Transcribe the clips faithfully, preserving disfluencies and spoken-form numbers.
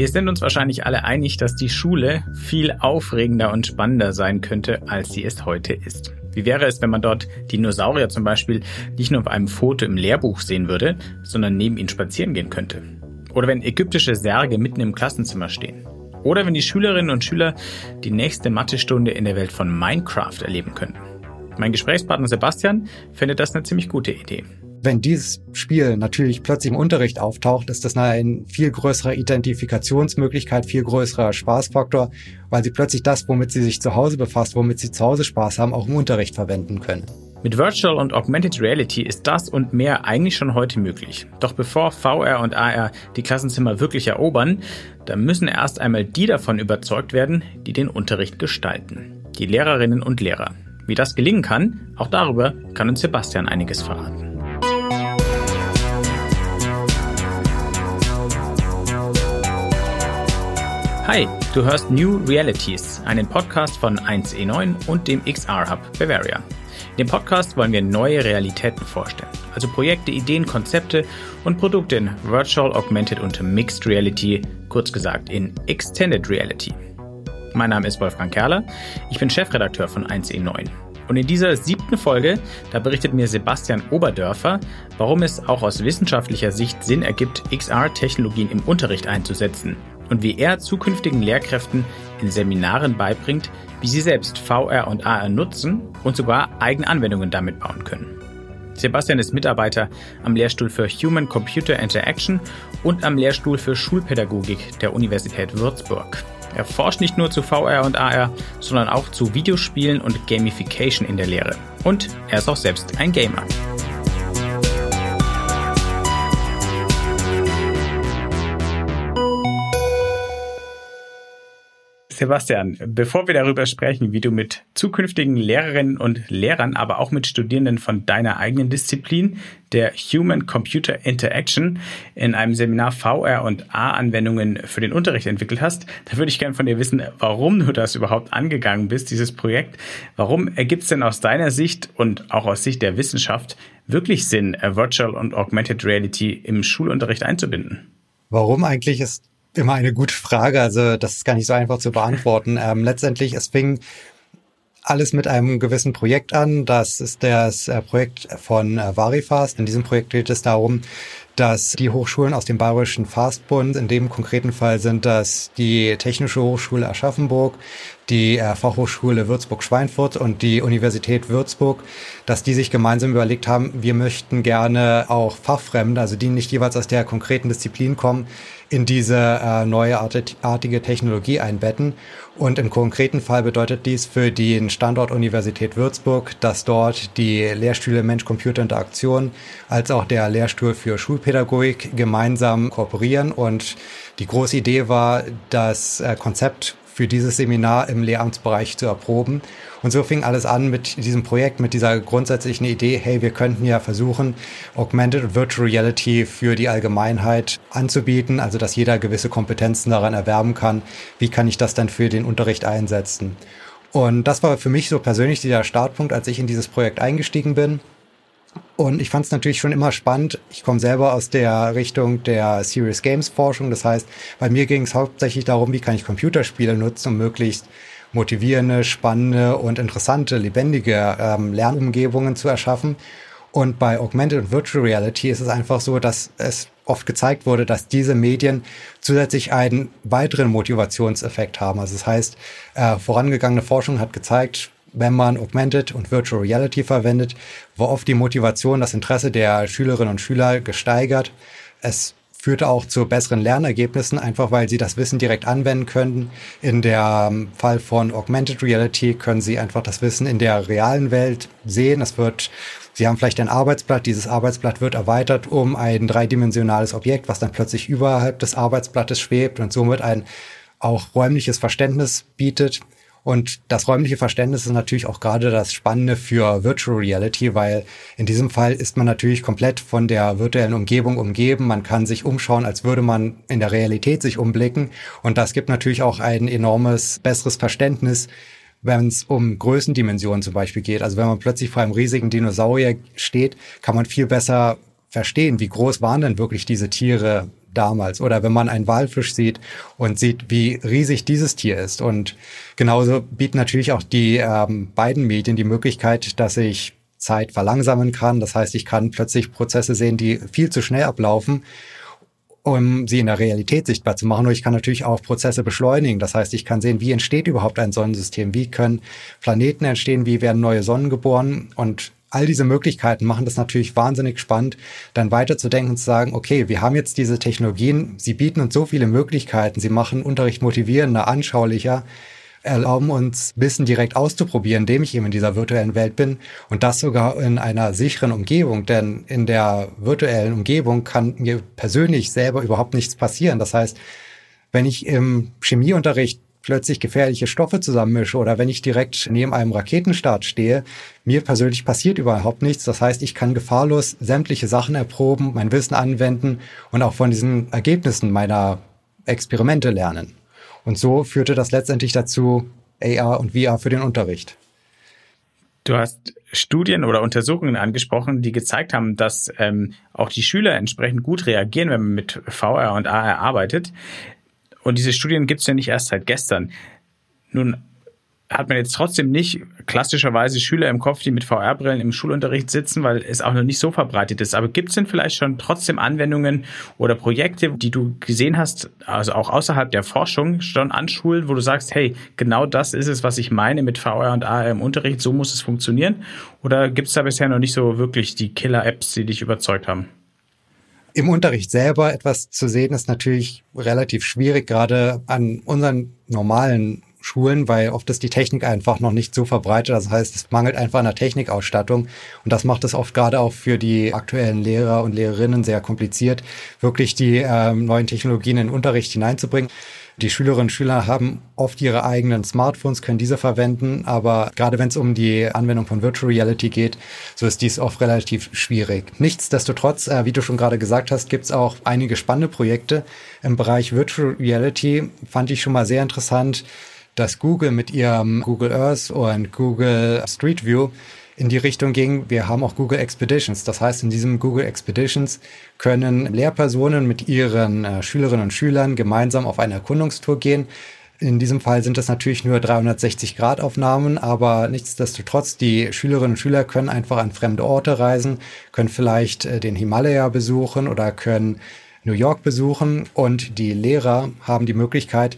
Wir sind uns wahrscheinlich alle einig, dass die Schule viel aufregender und spannender sein könnte, als sie es heute ist. Wie wäre es, wenn man dort Dinosaurier zum Beispiel nicht nur auf einem Foto im Lehrbuch sehen würde, sondern neben ihnen spazieren gehen könnte? Oder wenn ägyptische Särge mitten im Klassenzimmer stehen? Oder wenn die Schülerinnen und Schüler die nächste Mathestunde in der Welt von Minecraft erleben könnten? Mein Gesprächspartner Sebastian findet das eine ziemlich gute Idee. Wenn dieses Spiel natürlich plötzlich im Unterricht auftaucht, ist das eine viel größere Identifikationsmöglichkeit, viel größerer Spaßfaktor, weil sie plötzlich das, womit sie sich zu Hause befasst, womit sie zu Hause Spaß haben, auch im Unterricht verwenden können. Mit Virtual und Augmented Reality ist das und mehr eigentlich schon heute möglich. Doch bevor V R und A R die Klassenzimmer wirklich erobern, da müssen erst einmal die davon überzeugt werden, die den Unterricht gestalten. Die Lehrerinnen und Lehrer. Wie das gelingen kann, auch darüber kann uns Sebastian einiges verraten. Hi, du hörst New Realities, einen Podcast von eins E neun und dem X R Hub Bavaria. In dem Podcast wollen wir neue Realitäten vorstellen, also Projekte, Ideen, Konzepte und Produkte in Virtual, Augmented und Mixed Reality, kurz gesagt in Extended Reality. Mein Name ist Wolfgang Kerler, ich bin Chefredakteur von eins E neun. Und in dieser siebten Folge, da berichtet mir Sebastian Oberdörfer, warum es auch aus wissenschaftlicher Sicht Sinn ergibt, X R-Technologien im Unterricht einzusetzen. Und wie er zukünftigen Lehrkräften in Seminaren beibringt, wie sie selbst V R und A R nutzen und sogar eigene Anwendungen damit bauen können. Sebastian ist Mitarbeiter am Lehrstuhl für Human-Computer Interaction und am Lehrstuhl für Schulpädagogik der Universität Würzburg. Er forscht nicht nur zu V R und A R, sondern auch zu Videospielen und Gamification in der Lehre. Und er ist auch selbst ein Gamer. Sebastian, bevor wir darüber sprechen, wie du mit zukünftigen Lehrerinnen und Lehrern, aber auch mit Studierenden von deiner eigenen Disziplin, der Human-Computer Interaction, in einem Seminar V R und A R-Anwendungen für den Unterricht entwickelt hast, da würde ich gerne von dir wissen, warum du das überhaupt angegangen bist, dieses Projekt. Warum ergibt es denn aus deiner Sicht und auch aus Sicht der Wissenschaft wirklich Sinn, Virtual und Augmented Reality im Schulunterricht einzubinden? Warum eigentlich ist immer eine gute Frage, also das ist gar nicht so einfach zu beantworten. Ähm, letztendlich, es fing alles mit einem gewissen Projekt an. Das ist das äh, Projekt von äh, Varifast. In diesem Projekt geht es darum, dass die Hochschulen aus dem Bayerischen Fastbund, in dem konkreten Fall sind das die Technische Hochschule Aschaffenburg, die äh, Fachhochschule Würzburg-Schweinfurt und die Universität Würzburg, dass die sich gemeinsam überlegt haben, wir möchten gerne auch Fachfremde, also die nicht jeweils aus der konkreten Disziplin kommen, in diese äh, neuartige Technologie einbetten. Und im konkreten Fall bedeutet dies für den Standort Universität Würzburg, dass dort die Lehrstühle Mensch-Computer-Interaktion als auch der Lehrstuhl für Schulpädagogik gemeinsam kooperieren. Und die große Idee war, das äh, Konzept für dieses Seminar im Lehramtsbereich zu erproben. Und so fing alles an mit diesem Projekt, mit dieser grundsätzlichen Idee, hey, wir könnten ja versuchen, Augmented und Virtual Reality für die Allgemeinheit anzubieten, also dass jeder gewisse Kompetenzen daran erwerben kann. Wie kann ich das dann für den Unterricht einsetzen? Und das war für mich so persönlich der Startpunkt, als ich in dieses Projekt eingestiegen bin. Und ich fand es natürlich schon immer spannend. Ich komme selber aus der Richtung der Serious Games Forschung. Das heißt, bei mir ging es hauptsächlich darum, wie kann ich Computerspiele nutzen, um möglichst motivierende, spannende und interessante, lebendige ähm, Lernumgebungen zu erschaffen. Und bei Augmented und Virtual Reality ist es einfach so, dass es oft gezeigt wurde, dass diese Medien zusätzlich einen weiteren Motivationseffekt haben. Also das heißt, äh, vorangegangene Forschung hat gezeigt, wenn man Augmented und Virtual Reality verwendet, war oft die Motivation, das Interesse der Schülerinnen und Schüler gesteigert. Es führte auch zu besseren Lernergebnissen, einfach weil sie das Wissen direkt anwenden können. In der Fall von Augmented Reality können sie einfach das Wissen in der realen Welt sehen. Es wird, sie haben vielleicht ein Arbeitsblatt, dieses Arbeitsblatt wird erweitert um ein dreidimensionales Objekt, was dann plötzlich überhalb des Arbeitsblattes schwebt und somit ein auch räumliches Verständnis bietet. Und das räumliche Verständnis ist natürlich auch gerade das Spannende für Virtual Reality, weil in diesem Fall ist man natürlich komplett von der virtuellen Umgebung umgeben. Man kann sich umschauen, als würde man in der Realität sich umblicken. Und das gibt natürlich auch ein enormes, besseres Verständnis, wenn es um Größendimensionen zum Beispiel geht. Also wenn man plötzlich vor einem riesigen Dinosaurier steht, kann man viel besser verstehen, wie groß waren denn wirklich diese Tiere, damals. Oder wenn man einen Walfisch sieht und sieht, wie riesig dieses Tier ist. Und genauso bieten natürlich auch die ähm, beiden Medien die Möglichkeit, dass ich Zeit verlangsamen kann. Das heißt, ich kann plötzlich Prozesse sehen, die viel zu schnell ablaufen, um sie in der Realität sichtbar zu machen. Und ich kann natürlich auch Prozesse beschleunigen. Das heißt, ich kann sehen, wie entsteht überhaupt ein Sonnensystem? Wie können Planeten entstehen? Wie werden neue Sonnen geboren? Und all diese Möglichkeiten machen das natürlich wahnsinnig spannend, dann weiterzudenken und zu sagen, okay, wir haben jetzt diese Technologien, sie bieten uns so viele Möglichkeiten, sie machen Unterricht motivierender, anschaulicher, erlauben uns, Wissen direkt auszuprobieren, indem ich eben in dieser virtuellen Welt bin und das sogar in einer sicheren Umgebung, denn in der virtuellen Umgebung kann mir persönlich selber überhaupt nichts passieren. Das heißt, wenn ich im Chemieunterricht plötzlich gefährliche Stoffe zusammenmische oder wenn ich direkt neben einem Raketenstart stehe, mir persönlich passiert überhaupt nichts. Das heißt, ich kann gefahrlos sämtliche Sachen erproben, mein Wissen anwenden und auch von diesen Ergebnissen meiner Experimente lernen. Und so führte das letztendlich dazu, A R und V R für den Unterricht. Du hast Studien oder Untersuchungen angesprochen, die gezeigt haben, dass ähm, auch die Schüler entsprechend gut reagieren, wenn man mit V R und A R arbeitet. Und diese Studien gibt es ja nicht erst seit gestern. Nun hat man jetzt trotzdem nicht klassischerweise Schüler im Kopf, die mit V R-Brillen im Schulunterricht sitzen, weil es auch noch nicht so verbreitet ist. Aber gibt es denn vielleicht schon trotzdem Anwendungen oder Projekte, die du gesehen hast, also auch außerhalb der Forschung, schon an Schulen, wo du sagst, hey, genau das ist es, was ich meine mit V R und A R im Unterricht, so muss es funktionieren? Oder gibt es da bisher noch nicht so wirklich die Killer-Apps, die dich überzeugt haben? Im Unterricht selber etwas zu sehen, ist natürlich relativ schwierig, gerade an unseren normalen Schulen, weil oft ist die Technik einfach noch nicht so verbreitet. Das heißt, es mangelt einfach an der Technikausstattung. Und das macht es oft gerade auch für die aktuellen Lehrer und Lehrerinnen sehr kompliziert, wirklich die äh, neuen Technologien in den Unterricht hineinzubringen. Die Schülerinnen und Schüler haben oft ihre eigenen Smartphones, können diese verwenden. Aber gerade wenn es um die Anwendung von Virtual Reality geht, so ist dies oft relativ schwierig. Nichtsdestotrotz, äh, wie du schon gerade gesagt hast, gibt es auch einige spannende Projekte. Im Bereich Virtual Reality fand ich schon mal sehr interessant, dass Google mit ihrem Google Earth und Google Street View in die Richtung ging, wir haben auch Google Expeditions. Das heißt, in diesem Google Expeditions können Lehrpersonen mit ihren Schülerinnen und Schülern gemeinsam auf eine Erkundungstour gehen. In diesem Fall sind das natürlich nur dreihundertsechzig Grad Aufnahmen, aber nichtsdestotrotz, die Schülerinnen und Schüler können einfach an fremde Orte reisen, können vielleicht den Himalaya besuchen oder können New York besuchen und die Lehrer haben die Möglichkeit,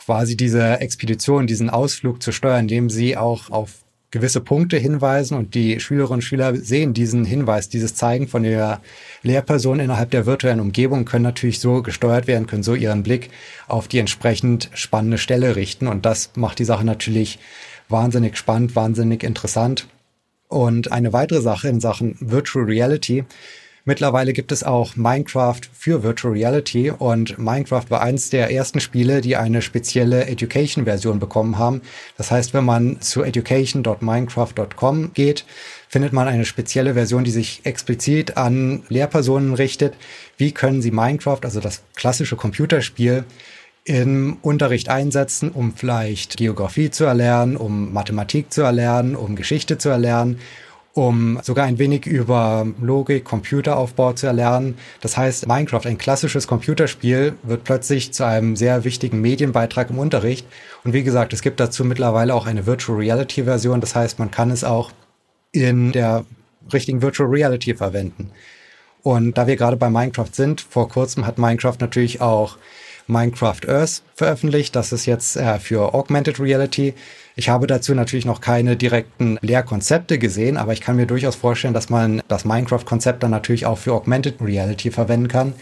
quasi diese Expedition, diesen Ausflug zu steuern, indem sie auch auf gewisse Punkte hinweisen und die Schülerinnen und Schüler sehen diesen Hinweis, dieses Zeigen von der Lehrperson innerhalb der virtuellen Umgebung, können natürlich so gesteuert werden, können so ihren Blick auf die entsprechend spannende Stelle richten und das macht die Sache natürlich wahnsinnig spannend, wahnsinnig interessant. Und eine weitere Sache in Sachen Virtual Reality: mittlerweile gibt es auch Minecraft für Virtual Reality und Minecraft war eins der ersten Spiele, die eine spezielle Education-Version bekommen haben. Das heißt, wenn man zu education dot minecraft dot com geht, findet man eine spezielle Version, die sich explizit an Lehrpersonen richtet. Wie können sie Minecraft, also das klassische Computerspiel, im Unterricht einsetzen, um vielleicht Geografie zu erlernen, um Mathematik zu erlernen, um Geschichte zu erlernen, um sogar ein wenig über Logik, Computeraufbau zu erlernen. Das heißt, Minecraft, ein klassisches Computerspiel, wird plötzlich zu einem sehr wichtigen Medienbeitrag im Unterricht. Und wie gesagt, es gibt dazu mittlerweile auch eine Virtual Reality Version. Das heißt, man kann es auch in der richtigen Virtual Reality verwenden. Und da wir gerade bei Minecraft sind, vor kurzem hat Minecraft natürlich auch Minecraft Earth veröffentlicht. Das ist jetzt äh, für Augmented Reality. Ich habe dazu natürlich noch keine direkten Lehrkonzepte gesehen, aber ich kann mir durchaus vorstellen, dass man das Minecraft-Konzept dann natürlich auch für Augmented Reality verwenden kann.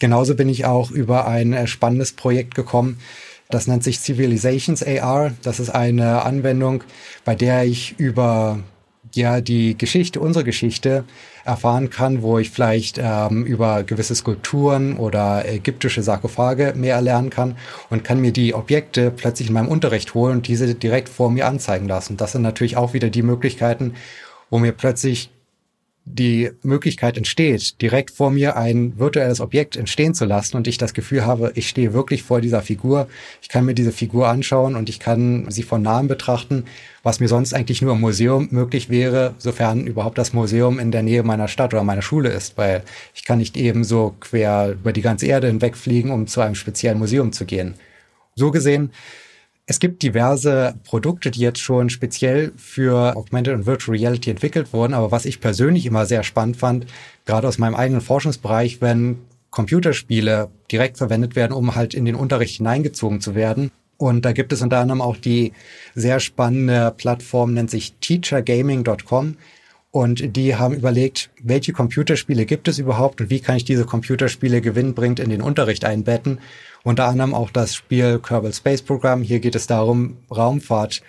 Genauso bin ich auch über ein spannendes Projekt gekommen. Das nennt sich Civilizations A R. Das ist eine Anwendung, bei der ich über ja die Geschichte, unsere Geschichte erfahren kann, wo ich vielleicht ähm, über gewisse Skulpturen oder ägyptische Sarkophage mehr erlernen kann und kann mir die Objekte plötzlich in meinem Unterricht holen und diese direkt vor mir anzeigen lassen. Das sind natürlich auch wieder die Möglichkeiten, wo mir plötzlich die Möglichkeit entsteht, direkt vor mir ein virtuelles Objekt entstehen zu lassen und ich das Gefühl habe, ich stehe wirklich vor dieser Figur, ich kann mir diese Figur anschauen und ich kann sie von nahem betrachten, was mir sonst eigentlich nur im Museum möglich wäre, sofern überhaupt das Museum in der Nähe meiner Stadt oder meiner Schule ist, weil ich kann nicht eben so quer über die ganze Erde hinwegfliegen, um zu einem speziellen Museum zu gehen. So gesehen, es gibt diverse Produkte, die jetzt schon speziell für Augmented und Virtual Reality entwickelt wurden. Aber was ich persönlich immer sehr spannend fand, gerade aus meinem eigenen Forschungsbereich, wenn Computerspiele direkt verwendet werden, um halt in den Unterricht hineingezogen zu werden. Und da gibt es unter anderem auch die sehr spannende Plattform, nennt sich Teacher Gaming Punkt com. Und die haben überlegt, welche Computerspiele gibt es überhaupt und wie kann ich diese Computerspiele gewinnbringend in den Unterricht einbetten. Unter anderem auch das Spiel Kerbal Space Program. Hier geht es darum, Raumfahrt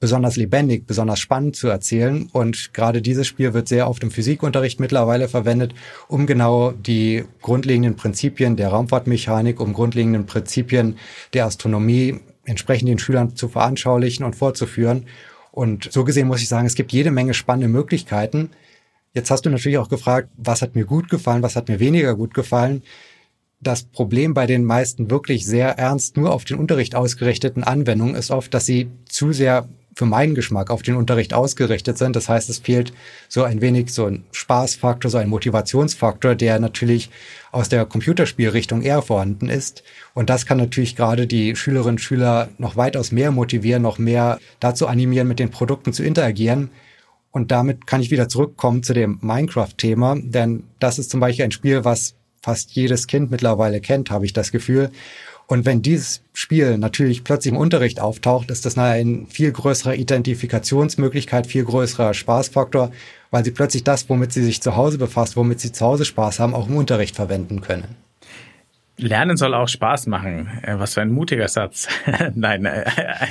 besonders lebendig, besonders spannend zu erzählen. Und gerade dieses Spiel wird sehr oft im Physikunterricht mittlerweile verwendet, um genau die grundlegenden Prinzipien der Raumfahrtmechanik, um grundlegenden Prinzipien der Astronomie entsprechend den Schülern zu veranschaulichen und vorzuführen. Und so gesehen muss ich sagen, es gibt jede Menge spannende Möglichkeiten. Jetzt hast du natürlich auch gefragt, was hat mir gut gefallen, was hat mir weniger gut gefallen. Das Problem bei den meisten wirklich sehr ernst nur auf den Unterricht ausgerichteten Anwendungen ist oft, dass sie zu sehr für meinen Geschmack auf den Unterricht ausgerichtet sind. Das heißt, es fehlt so ein wenig so ein Spaßfaktor, so ein Motivationsfaktor, der natürlich aus der Computerspielrichtung eher vorhanden ist. Und das kann natürlich gerade die Schülerinnen und Schüler noch weitaus mehr motivieren, noch mehr dazu animieren, mit den Produkten zu interagieren. Und damit kann ich wieder zurückkommen zu dem Minecraft-Thema, denn das ist zum Beispiel ein Spiel, was fast jedes Kind mittlerweile kennt, habe ich das Gefühl. Und wenn dieses Spiel natürlich plötzlich im Unterricht auftaucht, ist das eine viel größere Identifikationsmöglichkeit, viel größerer Spaßfaktor, weil sie plötzlich das, womit sie sich zu Hause befasst, womit sie zu Hause Spaß haben, auch im Unterricht verwenden können. Lernen soll auch Spaß machen. Was für ein mutiger Satz. Nein,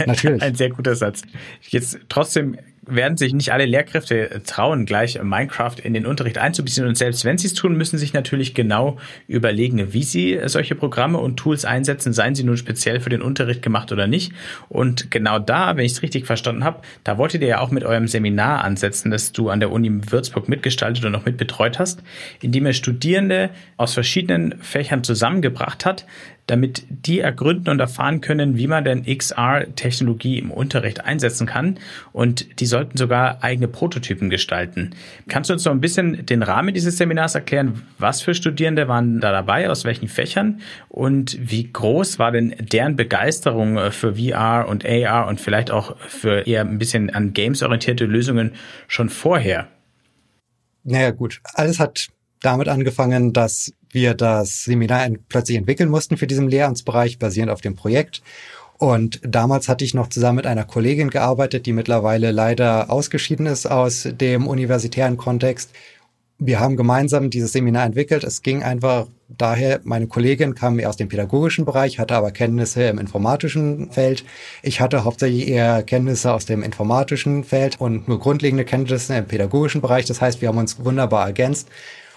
natürlich. Ein sehr guter Satz. Jetzt trotzdem werden sich nicht alle Lehrkräfte trauen, gleich Minecraft in den Unterricht einzubeziehen. Und selbst wenn sie es tun, müssen sich natürlich genau überlegen, wie sie solche Programme und Tools einsetzen, seien sie nun speziell für den Unterricht gemacht oder nicht. Und genau da, wenn ich es richtig verstanden habe, da wolltet ihr ja auch mit eurem Seminar ansetzen, das du an der Uni Würzburg mitgestaltet und auch mitbetreut hast, indem ihr Studierende aus verschiedenen Fächern zusammengebracht hat, damit die ergründen und erfahren können, wie man denn X R-Technologie im Unterricht einsetzen kann. Und die sollten sogar eigene Prototypen gestalten. Kannst du uns noch ein bisschen den Rahmen dieses Seminars erklären? Was für Studierende waren da dabei, aus welchen Fächern? Und wie groß war denn deren Begeisterung für V R und A R und vielleicht auch für eher ein bisschen an Games orientierte Lösungen schon vorher? Naja gut, alles hat damit angefangen, dass wir das Seminar plötzlich entwickeln mussten für diesen Lehramtsbereich, basierend auf dem Projekt. Und damals hatte ich noch zusammen mit einer Kollegin gearbeitet, die mittlerweile leider ausgeschieden ist aus dem universitären Kontext. Wir haben gemeinsam dieses Seminar entwickelt. Es ging einfach daher, meine Kollegin kam eher aus dem pädagogischen Bereich, hatte aber Kenntnisse im informatischen Feld. Ich hatte hauptsächlich eher Kenntnisse aus dem informatischen Feld und nur grundlegende Kenntnisse im pädagogischen Bereich. Das heißt, wir haben uns wunderbar ergänzt.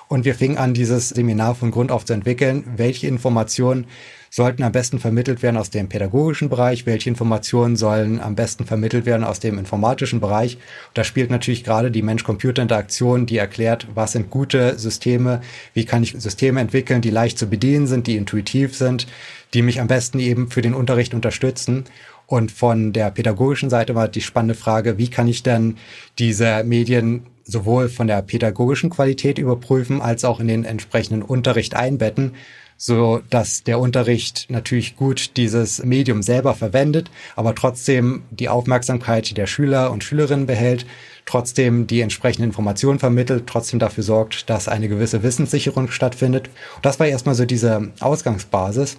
Und wir fingen an, dieses Seminar von Grund auf zu entwickeln. Welche Informationen sollten am besten vermittelt werden aus dem pädagogischen Bereich? Welche Informationen sollen am besten vermittelt werden aus dem informatischen Bereich? Und da spielt natürlich gerade die Mensch-Computer-Interaktion, die erklärt, was sind gute Systeme? Wie kann ich Systeme entwickeln, die leicht zu bedienen sind, die intuitiv sind, die mich am besten eben für den Unterricht unterstützen? Und von der pädagogischen Seite war die spannende Frage, wie kann ich denn diese Medien sowohl von der pädagogischen Qualität überprüfen, als auch in den entsprechenden Unterricht einbetten, so dass der Unterricht natürlich gut dieses Medium selber verwendet, aber trotzdem die Aufmerksamkeit der Schüler und Schülerinnen behält, trotzdem die entsprechenden Informationen vermittelt, trotzdem dafür sorgt, dass eine gewisse Wissenssicherung stattfindet. Und das war erstmal so diese Ausgangsbasis.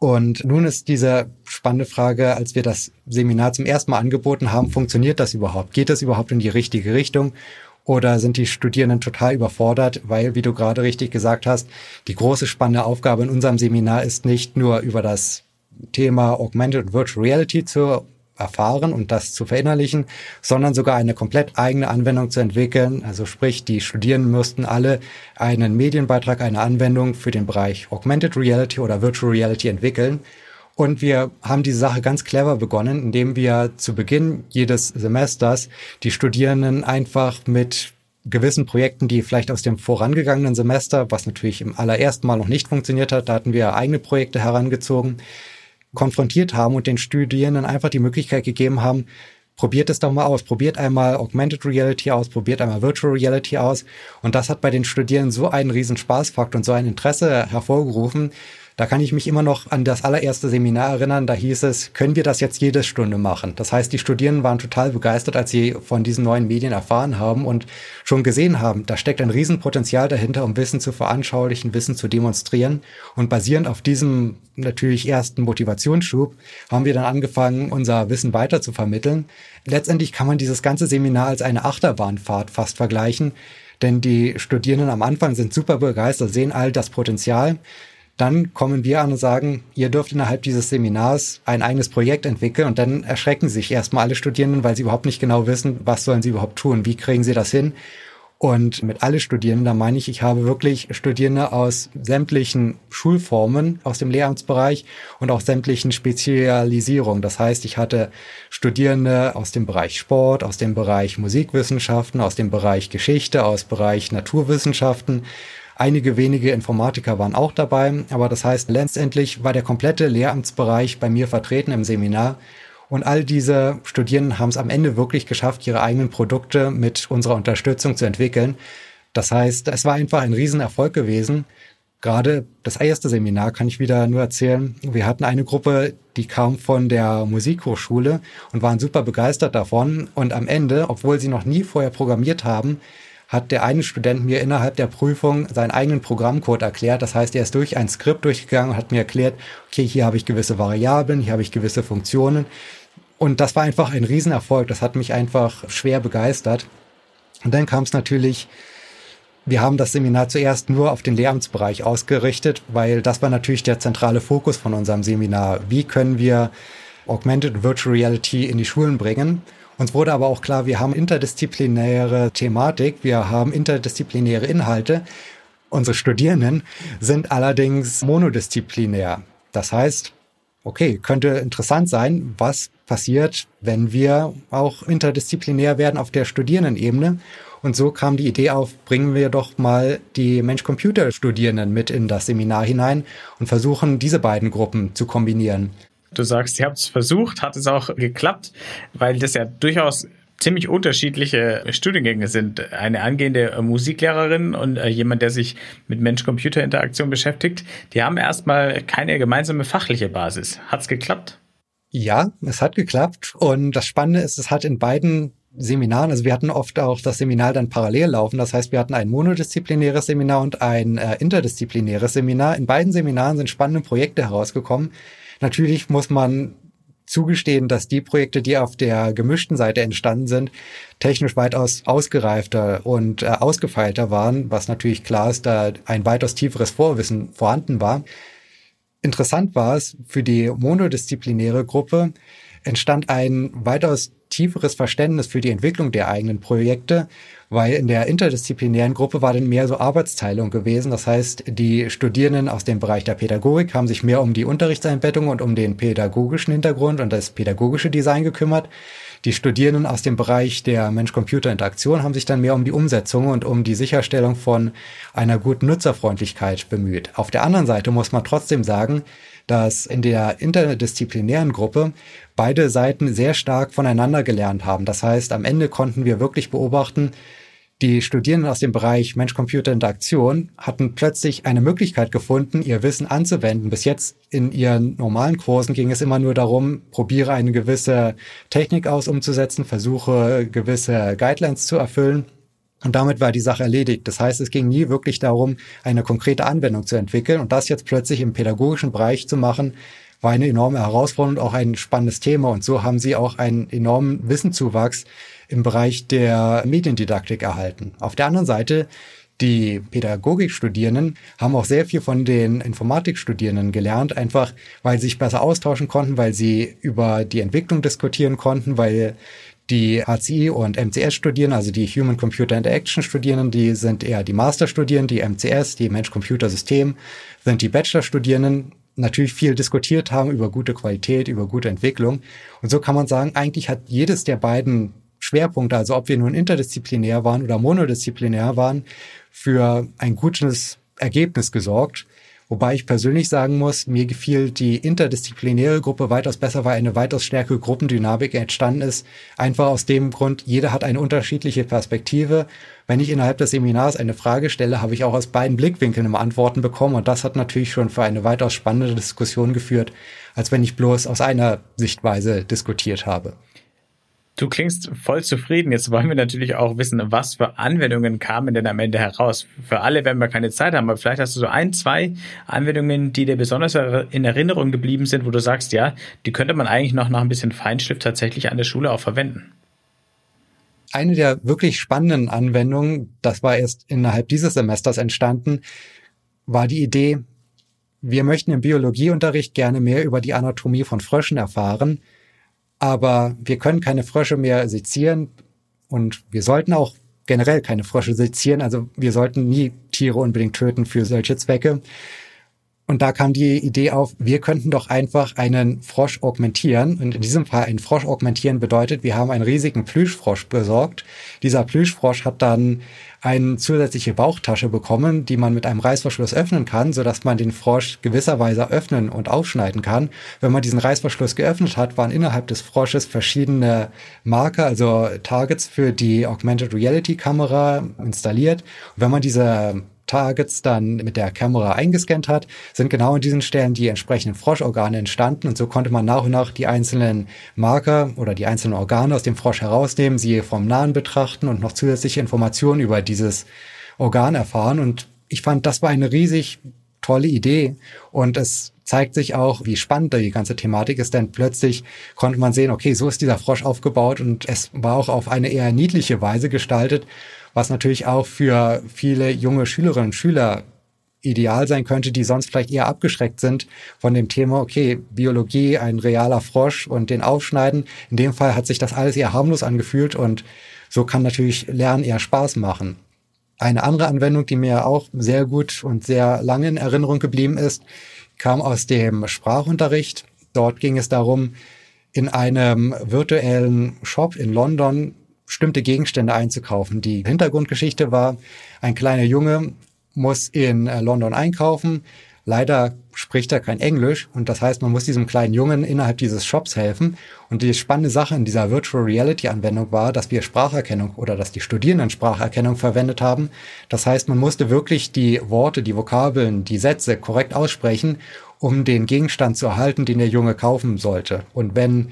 Und nun ist diese spannende Frage, als wir das Seminar zum ersten Mal angeboten haben, funktioniert das überhaupt? Geht das überhaupt in die richtige Richtung? Oder sind die Studierenden total überfordert, weil, wie du gerade richtig gesagt hast, die große spannende Aufgabe in unserem Seminar ist nicht nur über das Thema Augmented und Virtual Reality zu erfahren und das zu verinnerlichen, sondern sogar eine komplett eigene Anwendung zu entwickeln. Also sprich, die Studierenden müssten alle einen Medienbeitrag, eine Anwendung für den Bereich Augmented Reality oder Virtual Reality entwickeln. Und wir haben diese Sache ganz clever begonnen, indem wir zu Beginn jedes Semesters die Studierenden einfach mit gewissen Projekten, die vielleicht aus dem vorangegangenen Semester, was natürlich im allerersten Mal noch nicht funktioniert hat, da hatten wir eigene Projekte herangezogen, konfrontiert haben und den Studierenden einfach die Möglichkeit gegeben haben, probiert es doch mal aus, probiert einmal Augmented Reality aus, probiert einmal Virtual Reality aus. Und das hat bei den Studierenden so einen riesen Spaßfaktor und so ein Interesse hervorgerufen. Da kann ich mich immer noch an das allererste Seminar erinnern, da hieß es, können wir das jetzt jede Stunde machen? Das heißt, die Studierenden waren total begeistert, als sie von diesen neuen Medien erfahren haben und schon gesehen haben, da steckt ein Riesenpotenzial dahinter, um Wissen zu veranschaulichen, Wissen zu demonstrieren. Und basierend auf diesem natürlich ersten Motivationsschub haben wir dann angefangen, unser Wissen weiter zu vermitteln. Letztendlich kann man dieses ganze Seminar als eine Achterbahnfahrt fast vergleichen, denn die Studierenden am Anfang sind super begeistert, sehen all das Potenzial. Dann kommen wir an und sagen, ihr dürft innerhalb dieses Seminars ein eigenes Projekt entwickeln und dann erschrecken sich erstmal alle Studierenden, weil sie überhaupt nicht genau wissen, was sollen sie überhaupt tun, wie kriegen sie das hin. Und mit alle Studierenden, da meine ich, ich habe wirklich Studierende aus sämtlichen Schulformen aus dem Lehramtsbereich und auch sämtlichen Spezialisierungen. Das heißt, ich hatte Studierende aus dem Bereich Sport, aus dem Bereich Musikwissenschaften, aus dem Bereich Geschichte, aus dem Bereich Naturwissenschaften. Einige wenige Informatiker waren auch dabei, aber das heißt, letztendlich war der komplette Lehramtsbereich bei mir vertreten im Seminar und all diese Studierenden haben es am Ende wirklich geschafft, ihre eigenen Produkte mit unserer Unterstützung zu entwickeln. Das heißt, es war einfach ein Riesenerfolg gewesen. Gerade das erste Seminar kann ich wieder nur erzählen. Wir hatten eine Gruppe, die kam von der Musikhochschule und waren super begeistert davon und am Ende, obwohl sie noch nie vorher programmiert haben, hat der eine Student mir innerhalb der Prüfung seinen eigenen Programmcode erklärt. Das heißt, er ist durch ein Skript durchgegangen und hat mir erklärt, okay, hier habe ich gewisse Variablen, hier habe ich gewisse Funktionen. Und das war einfach ein Riesenerfolg. Das hat mich einfach schwer begeistert. Und dann kam es natürlich, wir haben das Seminar zuerst nur auf den Lehramtsbereich ausgerichtet, weil das war natürlich der zentrale Fokus von unserem Seminar. Wie können wir Augmented Virtual Reality in die Schulen bringen? Uns wurde aber auch klar, wir haben interdisziplinäre Thematik, wir haben interdisziplinäre Inhalte. Unsere Studierenden sind allerdings monodisziplinär. Das heißt, okay, könnte interessant sein, was passiert, wenn wir auch interdisziplinär werden auf der Studierendenebene. Und so kam die Idee auf, bringen wir doch mal die Mensch-Computer-Studierenden mit in das Seminar hinein und versuchen, diese beiden Gruppen zu kombinieren. Du sagst, ihr habt es versucht, hat es auch geklappt, weil das ja durchaus ziemlich unterschiedliche Studiengänge sind. Eine angehende Musiklehrerin und jemand, der sich mit Mensch-Computer-Interaktion beschäftigt, die haben erstmal keine gemeinsame fachliche Basis. Hat es geklappt? Ja, es hat geklappt. Und das Spannende ist, es hat in beiden Seminaren, also wir hatten oft auch das Seminar dann parallel laufen. Das heißt, wir hatten ein monodisziplinäres Seminar und ein äh, interdisziplinäres Seminar. In beiden Seminaren sind spannende Projekte herausgekommen. Natürlich muss man zugestehen, dass die Projekte, die auf der gemischten Seite entstanden sind, technisch weitaus ausgereifter und äh, ausgefeilter waren, was natürlich klar ist, da ein weitaus tieferes Vorwissen vorhanden war. Interessant war es, für die monodisziplinäre Gruppe entstand ein weitaus tieferes Verständnis für die Entwicklung der eigenen Projekte, weil in der interdisziplinären Gruppe war dann mehr so Arbeitsteilung gewesen. Das heißt, die Studierenden aus dem Bereich der Pädagogik haben sich mehr um die Unterrichtseinbettung und um den pädagogischen Hintergrund und das pädagogische Design gekümmert. Die Studierenden aus dem Bereich der Mensch-Computer-Interaktion haben sich dann mehr um die Umsetzung und um die Sicherstellung von einer guten Nutzerfreundlichkeit bemüht. Auf der anderen Seite muss man trotzdem sagen, dass in der interdisziplinären Gruppe beide Seiten sehr stark voneinander gelernt haben. Das heißt, am Ende konnten wir wirklich beobachten, die Studierenden aus dem Bereich Mensch-Computer-Interaktion hatten plötzlich eine Möglichkeit gefunden, ihr Wissen anzuwenden. Bis jetzt in ihren normalen Kursen ging es immer nur darum, probiere eine gewisse Technik aus umzusetzen, versuche gewisse Guidelines zu erfüllen. Und damit war die Sache erledigt. Das heißt, es ging nie wirklich darum, eine konkrete Anwendung zu entwickeln. Und das jetzt plötzlich im pädagogischen Bereich zu machen, war eine enorme Herausforderung und auch ein spannendes Thema. Und so haben sie auch einen enormen Wissenszuwachs im Bereich der Mediendidaktik erhalten. Auf der anderen Seite, die Pädagogikstudierenden haben auch sehr viel von den Informatikstudierenden gelernt, einfach weil sie sich besser austauschen konnten, weil sie über die Entwicklung diskutieren konnten, weil die H C I- und M C S-Studierenden, also die Human-Computer-Interaction-Studierenden, die sind eher die Master-Studierenden, die M C S, die Mensch-Computer-System, sind die Bachelor-Studierenden, natürlich viel diskutiert haben über gute Qualität, über gute Entwicklung. Und so kann man sagen, eigentlich hat jedes der beiden Schwerpunkte, also ob wir nun interdisziplinär waren oder monodisziplinär waren, für ein gutes Ergebnis gesorgt. Wobei ich persönlich sagen muss, mir gefiel die interdisziplinäre Gruppe weitaus besser, weil eine weitaus stärkere Gruppendynamik entstanden ist. Einfach aus dem Grund, jeder hat eine unterschiedliche Perspektive. Wenn ich innerhalb des Seminars eine Frage stelle, habe ich auch aus beiden Blickwinkeln immer Antworten bekommen. Und das hat natürlich schon für eine weitaus spannende Diskussion geführt, als wenn ich bloß aus einer Sichtweise diskutiert habe. Du klingst voll zufrieden. Jetzt wollen wir natürlich auch wissen, was für Anwendungen kamen denn am Ende heraus. Für alle werden wir keine Zeit haben, aber vielleicht hast du so ein, zwei Anwendungen, die dir besonders in Erinnerung geblieben sind, wo du sagst, ja, die könnte man eigentlich noch nach ein bisschen Feinschliff tatsächlich an der Schule auch verwenden. Eine der wirklich spannenden Anwendungen, das war erst innerhalb dieses Semesters entstanden, war die Idee, wir möchten im Biologieunterricht gerne mehr über die Anatomie von Fröschen erfahren. Aber wir können keine Frösche mehr sezieren und wir sollten auch generell keine Frösche sezieren. Also wir sollten nie Tiere unbedingt töten für solche Zwecke. Und da kam die Idee auf, wir könnten doch einfach einen Frosch augmentieren. Und in diesem Fall ein Frosch augmentieren bedeutet, wir haben einen riesigen Plüschfrosch besorgt. Dieser Plüschfrosch hat dann eine zusätzliche Bauchtasche bekommen, die man mit einem Reißverschluss öffnen kann, sodass man den Frosch gewisserweise öffnen und aufschneiden kann. Wenn man diesen Reißverschluss geöffnet hat, waren innerhalb des Frosches verschiedene Marker, also Targets für die Augmented Reality Kamera installiert. Und wenn man diese Targets dann mit der Kamera eingescannt hat, sind genau an diesen Stellen die entsprechenden Froschorgane entstanden und so konnte man nach und nach die einzelnen Marker oder die einzelnen Organe aus dem Frosch herausnehmen, sie vom Nahen betrachten und noch zusätzliche Informationen über dieses Organ erfahren. Und ich fand, das war eine riesig tolle Idee und es zeigt sich auch, wie spannend die ganze Thematik ist, denn plötzlich konnte man sehen, okay, so ist dieser Frosch aufgebaut und es war auch auf eine eher niedliche Weise gestaltet, was natürlich auch für viele junge Schülerinnen und Schüler ideal sein könnte, die sonst vielleicht eher abgeschreckt sind von dem Thema, okay, Biologie, ein realer Frosch und den aufschneiden. In dem Fall hat sich das alles eher harmlos angefühlt und so kann natürlich Lernen eher Spaß machen. Eine andere Anwendung, die mir auch sehr gut und sehr lange in Erinnerung geblieben ist, kam aus dem Sprachunterricht. Dort ging es darum, in einem virtuellen Shop in London bestimmte Gegenstände einzukaufen. Die Hintergrundgeschichte war, ein kleiner Junge muss in London einkaufen. Leider spricht er kein Englisch und das heißt, man muss diesem kleinen Jungen innerhalb dieses Shops helfen. Und die spannende Sache in dieser Virtual Reality Anwendung war, dass wir Spracherkennung oder dass die Studierenden Spracherkennung verwendet haben. Das heißt, man musste wirklich die Worte, die Vokabeln, die Sätze korrekt aussprechen, um den Gegenstand zu erhalten, den der Junge kaufen sollte. Und wenn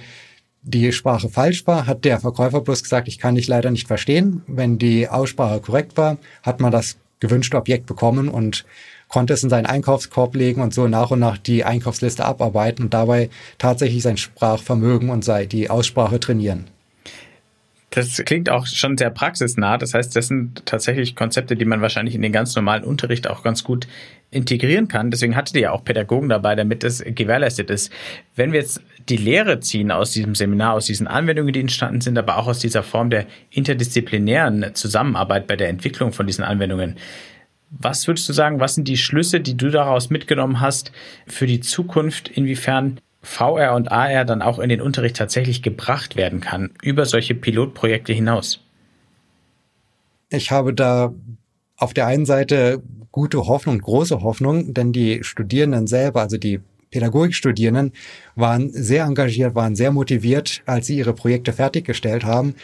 die Sprache falsch war, hat der Verkäufer bloß gesagt, ich kann dich leider nicht verstehen. Wenn die Aussprache korrekt war, hat man das gewünschte Objekt bekommen und konnte es in seinen Einkaufskorb legen und so nach und nach die Einkaufsliste abarbeiten und dabei tatsächlich sein Sprachvermögen und die Aussprache trainieren. Das klingt auch schon sehr praxisnah. Das heißt, das sind tatsächlich Konzepte, die man wahrscheinlich in den ganz normalen Unterricht auch ganz gut integrieren kann. Deswegen hattet ihr ja auch Pädagogen dabei, damit das gewährleistet ist. Wenn wir jetzt die Lehre ziehen aus diesem Seminar, aus diesen Anwendungen, die entstanden sind, aber auch aus dieser Form der interdisziplinären Zusammenarbeit bei der Entwicklung von diesen Anwendungen, was würdest du sagen, was sind die Schlüsse, die du daraus mitgenommen hast für die Zukunft, inwiefern V R und A R dann auch in den Unterricht tatsächlich gebracht werden kann, über solche Pilotprojekte hinaus? Ich habe da auf der einen Seite gute Hoffnung, große Hoffnung, denn die Studierenden selber, also die Pädagogikstudierenden, waren sehr engagiert, waren sehr motiviert, als sie ihre Projekte fertiggestellt haben.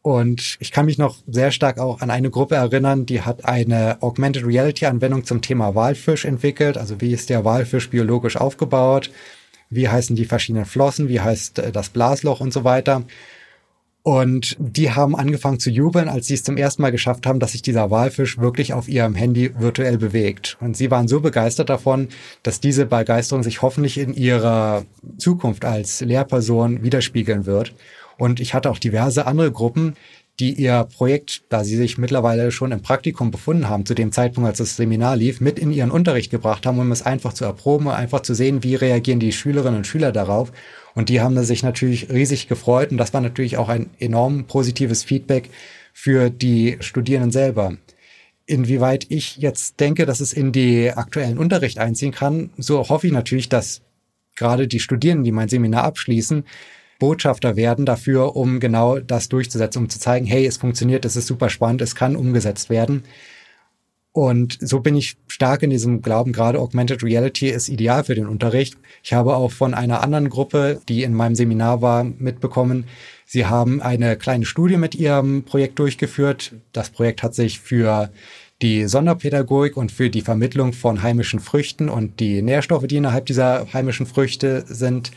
Und ich kann mich noch sehr stark auch an eine Gruppe erinnern, die hat eine Augmented Reality Anwendung zum Thema Walfisch entwickelt. Also wie ist der Walfisch biologisch aufgebaut? Wie heißen die verschiedenen Flossen? Wie heißt das Blasloch und so weiter? Und die haben angefangen zu jubeln, als sie es zum ersten Mal geschafft haben, dass sich dieser Walfisch wirklich auf ihrem Handy virtuell bewegt. Und sie waren so begeistert davon, dass diese Begeisterung sich hoffentlich in ihrer Zukunft als Lehrperson widerspiegeln wird. Und ich hatte auch diverse andere Gruppen, die ihr Projekt, da sie sich mittlerweile schon im Praktikum befunden haben, zu dem Zeitpunkt, als das Seminar lief, mit in ihren Unterricht gebracht haben, um es einfach zu erproben, einfach zu sehen, wie reagieren die Schülerinnen und Schüler darauf. Und die haben sich natürlich riesig gefreut. Und das war natürlich auch ein enorm positives Feedback für die Studierenden selber. Inwieweit ich jetzt denke, dass es in den aktuellen Unterricht einziehen kann, so hoffe ich natürlich, dass gerade die Studierenden, die mein Seminar abschließen, Botschafter werden dafür, um genau das durchzusetzen, um zu zeigen, hey, es funktioniert, es ist super spannend, es kann umgesetzt werden. Und so bin ich stark in diesem Glauben, gerade Augmented Reality ist ideal für den Unterricht. Ich habe auch von einer anderen Gruppe, die in meinem Seminar war, mitbekommen, sie haben eine kleine Studie mit ihrem Projekt durchgeführt. Das Projekt hat sich für die Sonderpädagogik und für die Vermittlung von heimischen Früchten und die Nährstoffe, die innerhalb dieser heimischen Früchte sind,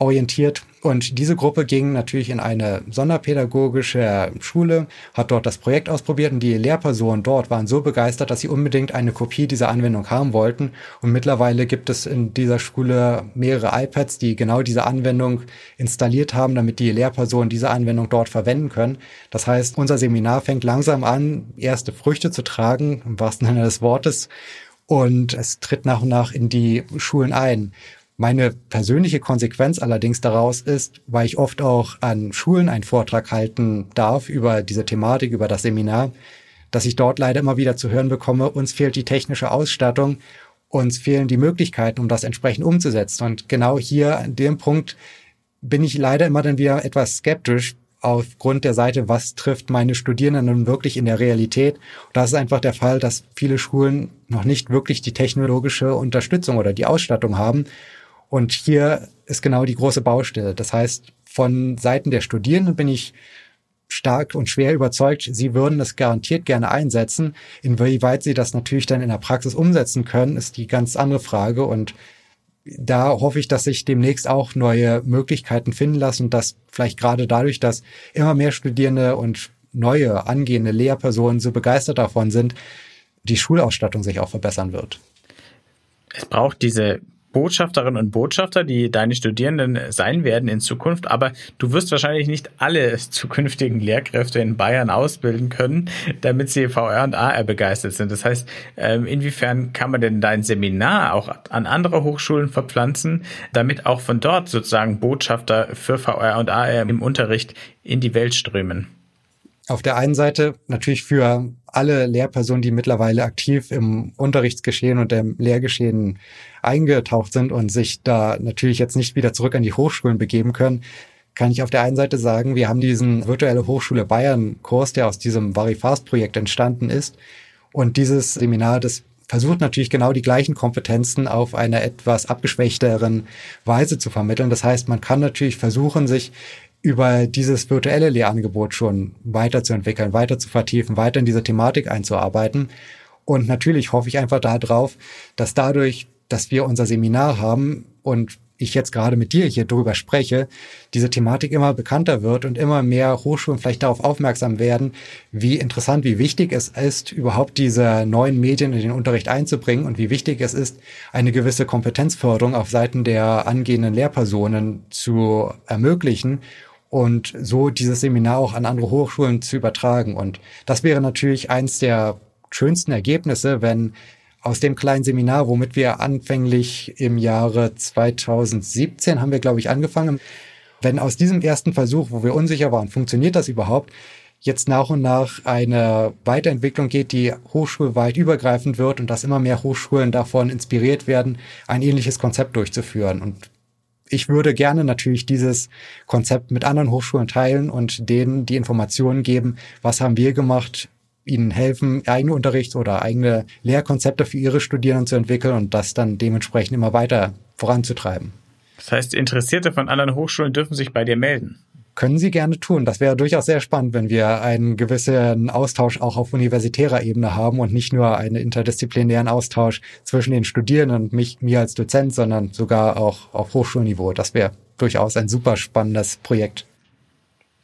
orientiert. Und diese Gruppe ging natürlich in eine sonderpädagogische Schule, hat dort das Projekt ausprobiert und die Lehrpersonen dort waren so begeistert, dass sie unbedingt eine Kopie dieser Anwendung haben wollten. Und mittlerweile gibt es in dieser Schule mehrere iPads, die genau diese Anwendung installiert haben, damit die Lehrpersonen diese Anwendung dort verwenden können. Das heißt, unser Seminar fängt langsam an, erste Früchte zu tragen, im wahrsten Sinne des Wortes, und es tritt nach und nach in die Schulen ein. Meine persönliche Konsequenz allerdings daraus ist, weil ich oft auch an Schulen einen Vortrag halten darf über diese Thematik, über das Seminar, dass ich dort leider immer wieder zu hören bekomme, uns fehlt die technische Ausstattung, uns fehlen die Möglichkeiten, um das entsprechend umzusetzen. Und genau hier an dem Punkt bin ich leider immer dann wieder etwas skeptisch aufgrund der Seite, was trifft meine Studierenden nun wirklich in der Realität. Und das ist einfach der Fall, dass viele Schulen noch nicht wirklich die technologische Unterstützung oder die Ausstattung haben. Und hier ist genau die große Baustelle. Das heißt, von Seiten der Studierenden bin ich stark und schwer überzeugt, sie würden das garantiert gerne einsetzen. Inwieweit sie das natürlich dann in der Praxis umsetzen können, ist die ganz andere Frage. Und da hoffe ich, dass sich demnächst auch neue Möglichkeiten finden lassen und dass vielleicht gerade dadurch, dass immer mehr Studierende und neue angehende Lehrpersonen so begeistert davon sind, die Schulausstattung sich auch verbessern wird. Es braucht diese Botschafterinnen und Botschafter, die deine Studierenden sein werden in Zukunft, aber du wirst wahrscheinlich nicht alle zukünftigen Lehrkräfte in Bayern ausbilden können, damit sie V R und A R begeistert sind. Das heißt, inwiefern kann man denn dein Seminar auch an andere Hochschulen verpflanzen, damit auch von dort sozusagen Botschafter für V R und A R im Unterricht in die Welt strömen? Auf der einen Seite natürlich für alle Lehrpersonen, die mittlerweile aktiv im Unterrichtsgeschehen und im Lehrgeschehen eingetaucht sind und sich da natürlich jetzt nicht wieder zurück an die Hochschulen begeben können, kann ich auf der einen Seite sagen, wir haben diesen virtuelle Hochschule Bayern Kurs, der aus diesem Varifast-Projekt entstanden ist. Und dieses Seminar, das versucht natürlich genau die gleichen Kompetenzen auf einer etwas abgeschwächteren Weise zu vermitteln. Das heißt, man kann natürlich versuchen, sich über dieses virtuelle Lehrangebot schon weiterzuentwickeln, weiter zu vertiefen, weiter in diese Thematik einzuarbeiten. Und natürlich hoffe ich einfach darauf, dass dadurch, dass wir unser Seminar haben und ich jetzt gerade mit dir hier drüber spreche, diese Thematik immer bekannter wird und immer mehr Hochschulen vielleicht darauf aufmerksam werden, wie interessant, wie wichtig es ist, überhaupt diese neuen Medien in den Unterricht einzubringen und wie wichtig es ist, eine gewisse Kompetenzförderung auf Seiten der angehenden Lehrpersonen zu ermöglichen und so dieses Seminar auch an andere Hochschulen zu übertragen. Und das wäre natürlich eins der schönsten Ergebnisse, wenn aus dem kleinen Seminar, womit wir anfänglich im Jahre zweitausendsiebzehn haben wir, glaube ich, angefangen. Wenn aus diesem ersten Versuch, wo wir unsicher waren, funktioniert das überhaupt, jetzt nach und nach eine Weiterentwicklung geht, die hochschulweit übergreifend wird und dass immer mehr Hochschulen davon inspiriert werden, ein ähnliches Konzept durchzuführen. Und ich würde gerne natürlich dieses Konzept mit anderen Hochschulen teilen und denen die Informationen geben, was haben wir gemacht, ihnen helfen, eigene Unterrichts- oder eigene Lehrkonzepte für ihre Studierenden zu entwickeln und das dann dementsprechend immer weiter voranzutreiben. Das heißt, Interessierte von anderen Hochschulen dürfen sich bei dir melden? Können sie gerne tun. Das wäre durchaus sehr spannend, wenn wir einen gewissen Austausch auch auf universitärer Ebene haben und nicht nur einen interdisziplinären Austausch zwischen den Studierenden und mich, mir als Dozent, sondern sogar auch auf Hochschulniveau. Das wäre durchaus ein super spannendes Projekt.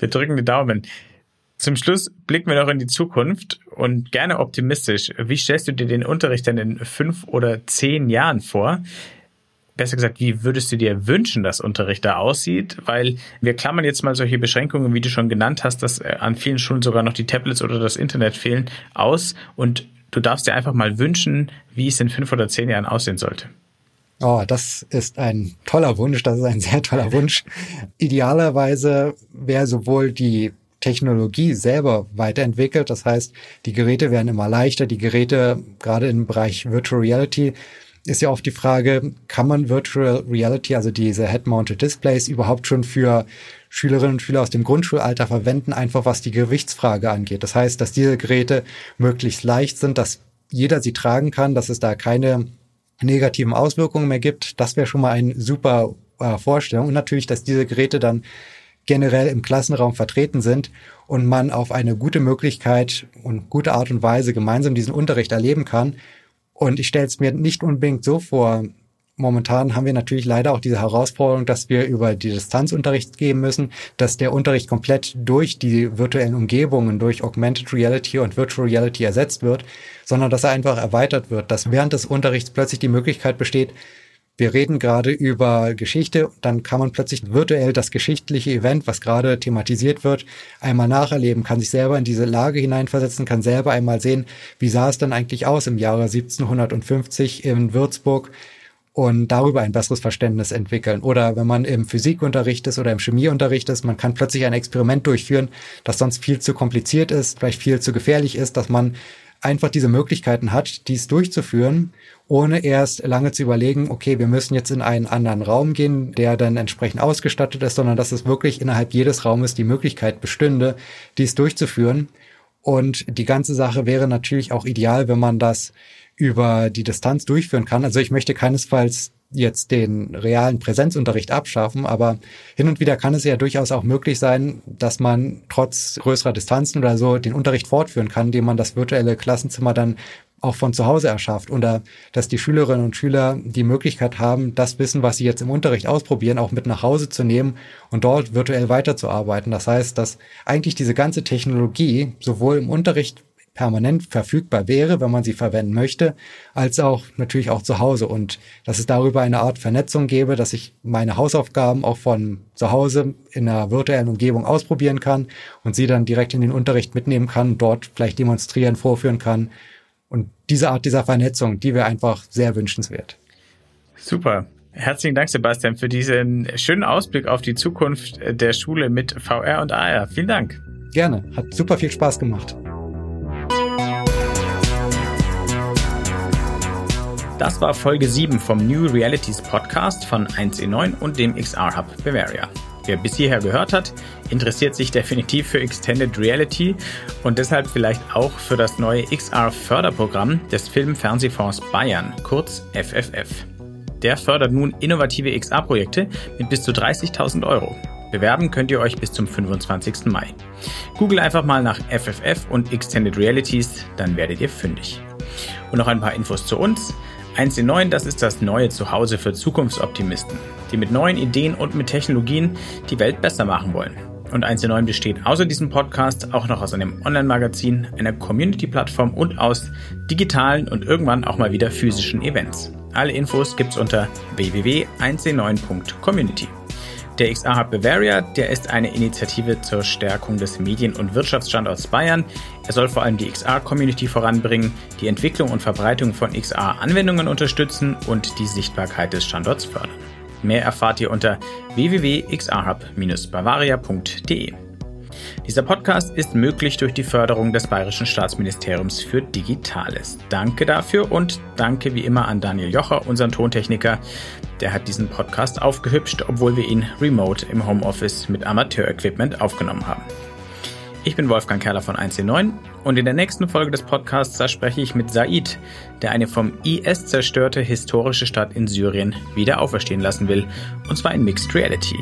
Wir drücken die Daumen. Zum Schluss blicken wir noch in die Zukunft und gerne optimistisch. Wie stellst du dir den Unterricht denn in fünf oder zehn Jahren vor? Besser gesagt, wie würdest du dir wünschen, dass Unterricht da aussieht? Weil wir klammern jetzt mal solche Beschränkungen, wie du schon genannt hast, dass an vielen Schulen sogar noch die Tablets oder das Internet fehlen, aus. Und du darfst dir einfach mal wünschen, wie es in fünf oder zehn Jahren aussehen sollte. Oh, das ist ein toller Wunsch. Das ist ein sehr toller Wunsch. Idealerweise wäre sowohl die Technologie selber weiterentwickelt. Das heißt, die Geräte werden immer leichter. Die Geräte, gerade im Bereich Virtual Reality, ist ja oft die Frage, kann man Virtual Reality, also diese Head-Mounted Displays, überhaupt schon für Schülerinnen und Schüler aus dem Grundschulalter verwenden, einfach was die Gewichtsfrage angeht. Das heißt, dass diese Geräte möglichst leicht sind, dass jeder sie tragen kann, dass es da keine negativen Auswirkungen mehr gibt. Das wäre schon mal eine super äh, Vorstellung. Und natürlich, dass diese Geräte dann generell im Klassenraum vertreten sind und man auf eine gute Möglichkeit und gute Art und Weise gemeinsam diesen Unterricht erleben kann. Und ich stelle es mir nicht unbedingt so vor. Momentan haben wir natürlich leider auch diese Herausforderung, dass wir über die Distanzunterricht gehen müssen, dass der Unterricht komplett durch die virtuellen Umgebungen, durch Augmented Reality und Virtual Reality ersetzt wird, sondern dass er einfach erweitert wird, dass während des Unterrichts plötzlich die Möglichkeit besteht, wir reden gerade über Geschichte, dann kann man plötzlich virtuell das geschichtliche Event, was gerade thematisiert wird, einmal nacherleben, kann sich selber in diese Lage hineinversetzen, kann selber einmal sehen, wie sah es denn eigentlich aus im Jahre siebzehnhundertfünfzig in Würzburg und darüber ein besseres Verständnis entwickeln. Oder wenn man im Physikunterricht ist oder im Chemieunterricht ist, man kann plötzlich ein Experiment durchführen, das sonst viel zu kompliziert ist, vielleicht viel zu gefährlich ist, dass man einfach diese Möglichkeiten hat, dies durchzuführen, ohne erst lange zu überlegen, okay, wir müssen jetzt in einen anderen Raum gehen, der dann entsprechend ausgestattet ist, sondern dass es wirklich innerhalb jedes Raumes die Möglichkeit bestünde, dies durchzuführen. Und die ganze Sache wäre natürlich auch ideal, wenn man das über die Distanz durchführen kann. Also ich möchte keinesfalls jetzt den realen Präsenzunterricht abschaffen, aber hin und wieder kann es ja durchaus auch möglich sein, dass man trotz größerer Distanzen oder so den Unterricht fortführen kann, indem man das virtuelle Klassenzimmer dann auch von zu Hause erschafft oder dass die Schülerinnen und Schüler die Möglichkeit haben, das Wissen, was sie jetzt im Unterricht ausprobieren, auch mit nach Hause zu nehmen und dort virtuell weiterzuarbeiten. Das heißt, dass eigentlich diese ganze Technologie sowohl im Unterricht permanent verfügbar wäre, wenn man sie verwenden möchte, als auch natürlich auch zu Hause. Und dass es darüber eine Art Vernetzung gäbe, dass ich meine Hausaufgaben auch von zu Hause in einer virtuellen Umgebung ausprobieren kann und sie dann direkt in den Unterricht mitnehmen kann, dort vielleicht demonstrieren, vorführen kann. Und diese Art dieser Vernetzung, die wäre einfach sehr wünschenswert. Super. Herzlichen Dank, Sebastian, für diesen schönen Ausblick auf die Zukunft der Schule mit V R und A R. Vielen Dank. Gerne. Hat super viel Spaß gemacht. Das war Folge sieben vom New Realities Podcast von eins E neun und dem X R Hub Bavaria. Wer bis hierher gehört hat, interessiert sich definitiv für Extended Reality und deshalb vielleicht auch für das neue X R-Förderprogramm des Filmfernsehfonds Bayern, kurz F F F. Der fördert nun innovative X R-Projekte mit bis zu dreißigtausend Euro. Bewerben könnt ihr euch bis zum fünfundzwanzigsten Mai. Google einfach mal nach F F F und Extended Realities, dann werdet ihr fündig. Und noch ein paar Infos zu uns. eins E neun, das ist das neue Zuhause für Zukunftsoptimisten, die mit neuen Ideen und mit Technologien die Welt besser machen wollen. Und eins E neun besteht außer diesem Podcast auch noch aus einem Online-Magazin, einer Community-Plattform und aus digitalen und irgendwann auch mal wieder physischen Events. Alle Infos gibt's unter w w w punkt eins e neun punkt community. Der X R Hub Bavaria, der ist eine Initiative zur Stärkung des Medien- und Wirtschaftsstandorts Bayern. Er soll vor allem die X R-Community voranbringen, die Entwicklung und Verbreitung von X R-Anwendungen unterstützen und die Sichtbarkeit des Standorts fördern. Mehr erfahrt ihr unter w w w punkt x r hub bindestrich bavaria punkt d e. Dieser Podcast ist möglich durch die Förderung des Bayerischen Staatsministeriums für Digitales. Danke dafür und danke wie immer an Daniel Jocher, unseren Tontechniker. Der hat diesen Podcast aufgehübscht, obwohl wir ihn remote im Homeoffice mit Amateur-Equipment aufgenommen haben. Ich bin Wolfgang Kerler von eins E neun und in der nächsten Folge des Podcasts da spreche ich mit Said, der eine vom I S zerstörte historische Stadt in Syrien wieder auferstehen lassen will, und zwar in Mixed Reality.